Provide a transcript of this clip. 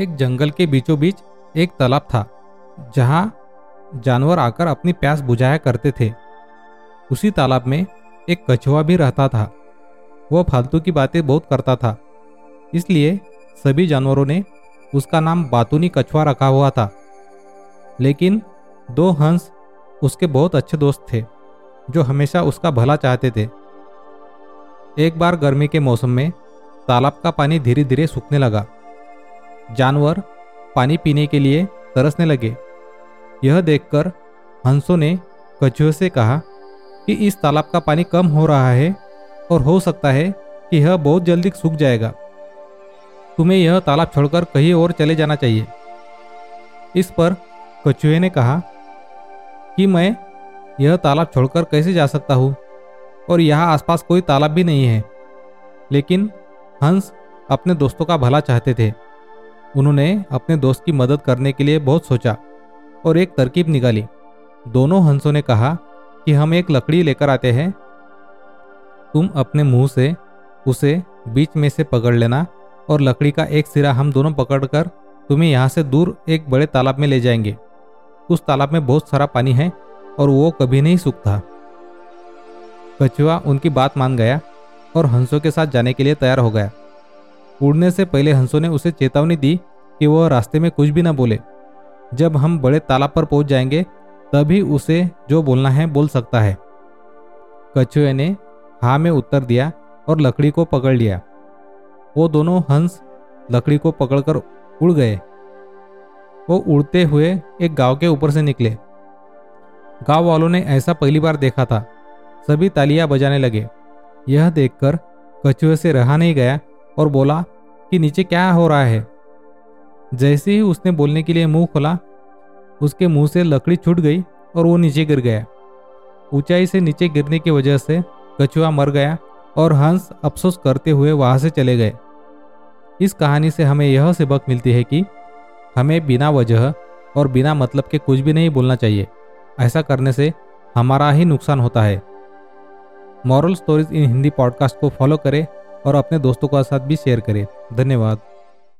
एक जंगल के बीचों बीच एक तालाब था जहाँ जानवर आकर अपनी प्यास बुझाया करते थे। उसी तालाब में एक कछुआ भी रहता था। वह फालतू की बातें बहुत करता था, इसलिए सभी जानवरों ने उसका नाम बातूनी कछुआ रखा हुआ था। लेकिन दो हंस उसके बहुत अच्छे दोस्त थे जो हमेशा उसका भला चाहते थे। एक बार गर्मी के मौसम में तालाब का पानी धीरे धीरे सूखने लगा। जानवर पानी पीने के लिए तरसने लगे। यह देखकर हंसों ने कछुए से कहा कि इस तालाब का पानी कम हो रहा है और हो सकता है कि यह बहुत जल्दी सूख जाएगा। तुम्हें यह तालाब छोड़कर कहीं और चले जाना चाहिए। इस पर कछुए ने कहा कि मैं यह तालाब छोड़कर कैसे जा सकता हूँ और यहाँ आसपास कोई तालाब भी नहीं है। लेकिन हंस अपने दोस्तों का भला चाहते थे। उन्होंने अपने दोस्त की मदद करने के लिए बहुत सोचा और एक तरकीब निकाली। दोनों हंसों ने कहा कि हम एक लकड़ी लेकर आते हैं, तुम अपने मुंह से उसे बीच में से पकड़ लेना और लकड़ी का एक सिरा हम दोनों पकड़कर तुम्हें यहाँ से दूर एक बड़े तालाब में ले जाएंगे। उस तालाब में बहुत सारा पानी है और वो कभी नहीं सूखता। कछुआ उनकी बात मान गया और हंसों के साथ जाने के लिए तैयार हो गया। उड़ने से पहले हंसों ने उसे चेतावनी दी कि वह रास्ते में कुछ भी न बोले। जब हम बड़े तालाब पर पहुंच जाएंगे तभी उसे जो बोलना है बोल सकता है। कछुए ने हाँ में उत्तर दिया और लकड़ी को पकड़ लिया। वो दोनों हंस लकड़ी को पकड़कर उड़ गए। वो उड़ते हुए एक गांव के ऊपर से निकले। गांव वालों ने ऐसा पहली बार देखा था। सभी तालियां बजाने लगे। यह देखकर कछुए से रहा नहीं गया और बोला कि नीचे क्या हो रहा है। जैसे ही उसने बोलने के लिए मुंह खोला, उसके मुंह से लकड़ी छूट गई और वो नीचे गिर गया। ऊंचाई से नीचे गिरने की वजह से कछुआ मर गया और हंस अफसोस करते हुए वहाँ से चले गए। इस कहानी से हमें यह सबक मिलती है कि हमें बिना वजह और बिना मतलब के कुछ भी नहीं बोलना चाहिए। ऐसा करने से हमारा ही नुकसान होता है। Moral stories in Hindi podcast को फॉलो करें और अपने दोस्तों के साथ भी शेयर करें। धन्यवाद।